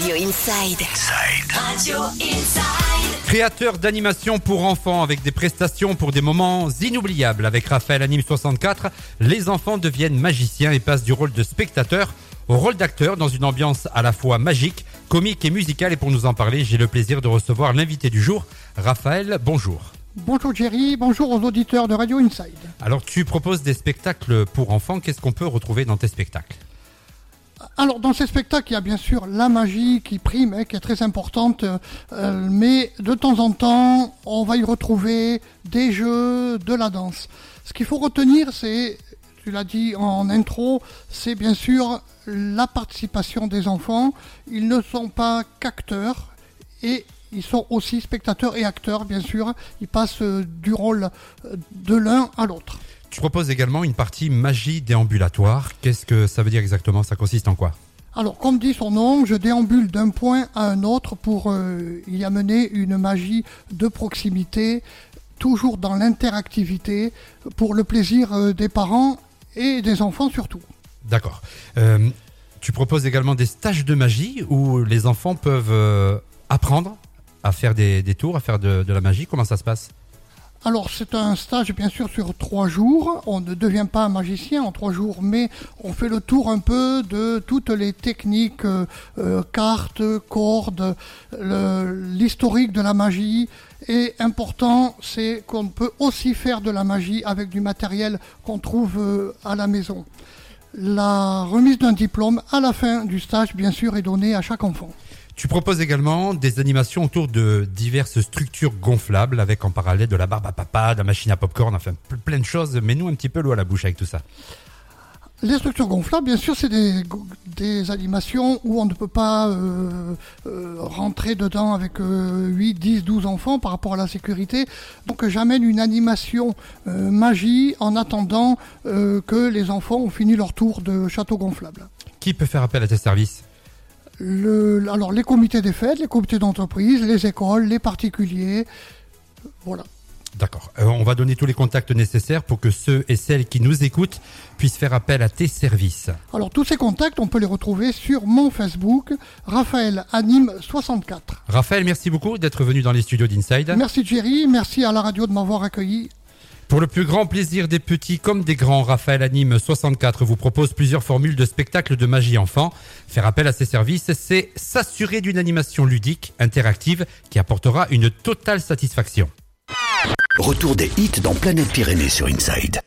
Radio Inside. Radio Inside. Créateur d'animation pour enfants avec des prestations pour des moments inoubliables. Avec Raphaël Anime 64, les enfants deviennent magiciens et passent du rôle de spectateur au rôle d'acteur dans une ambiance à la fois magique, comique et musicale. Et pour nous en parler, j'ai le plaisir de recevoir l'invité du jour, Raphaël, bonjour. Bonjour Thierry, bonjour aux auditeurs de Radio Inside. Alors tu proposes des spectacles pour enfants, qu'est-ce qu'on peut retrouver dans tes spectacles ? Alors dans ces spectacles, il y a bien sûr la magie qui prime, qui est très importante, mais de temps en temps, on va y retrouver des jeux, de la danse. Ce qu'il faut retenir, c'est, tu l'as dit en intro, c'est bien sûr la participation des enfants. Ils ne sont pas qu'acteurs et ils sont aussi spectateurs et acteurs, bien sûr. Ils passent du rôle de l'un à l'autre. Tu proposes également une partie magie déambulatoire. Qu'est-ce que ça veut dire exactement ? Ça consiste en quoi ? Alors, comme dit son nom, je déambule d'un point à un autre pour y amener une magie de proximité, toujours dans l'interactivité, pour le plaisir des parents et des enfants surtout. D'accord. Tu proposes également des stages de magie où les enfants peuvent apprendre à faire des tours, à faire de la magie. Comment ça se passe ? Alors c'est un stage bien sûr sur 3 jours, on ne devient pas un magicien en 3 jours, mais on fait le tour un peu de toutes les techniques, cartes, cordes, l'historique de la magie. Et important, c'est qu'on peut aussi faire de la magie avec du matériel qu'on trouve à la maison. La remise d'un diplôme à la fin du stage bien sûr est donnée à chaque enfant. Tu proposes également des animations autour de diverses structures gonflables avec en parallèle de la barbe à papa, de la machine à popcorn, enfin plein de choses. Mets-nous un petit peu l'eau à la bouche avec tout ça. Les structures gonflables, bien sûr, c'est des animations où on ne peut pas rentrer dedans avec 8, 10, 12 enfants par rapport à la sécurité. Donc j'amène une animation magie en attendant que les enfants ont fini leur tour de château gonflable. Qui peut faire appel à tes services ? Alors les comités des fêtes, les comités d'entreprise, les écoles, les particuliers, voilà. D'accord, on va donner tous les contacts nécessaires pour que ceux et celles qui nous écoutent puissent faire appel à tes services. Alors tous ces contacts, on peut les retrouver sur mon Facebook, Raphaël Anime 64. Raphaël, merci beaucoup d'être venu dans les studios d'Inside. Merci Thierry, merci à la radio de m'avoir accueilli. Pour le plus grand plaisir des petits comme des grands, Raphaël Anime 64 vous propose plusieurs formules de spectacles de magie enfant. Faire appel à ses services, c'est s'assurer d'une animation ludique, interactive, qui apportera une totale satisfaction. Retour des hits dans Planète Pyrénées sur Inside.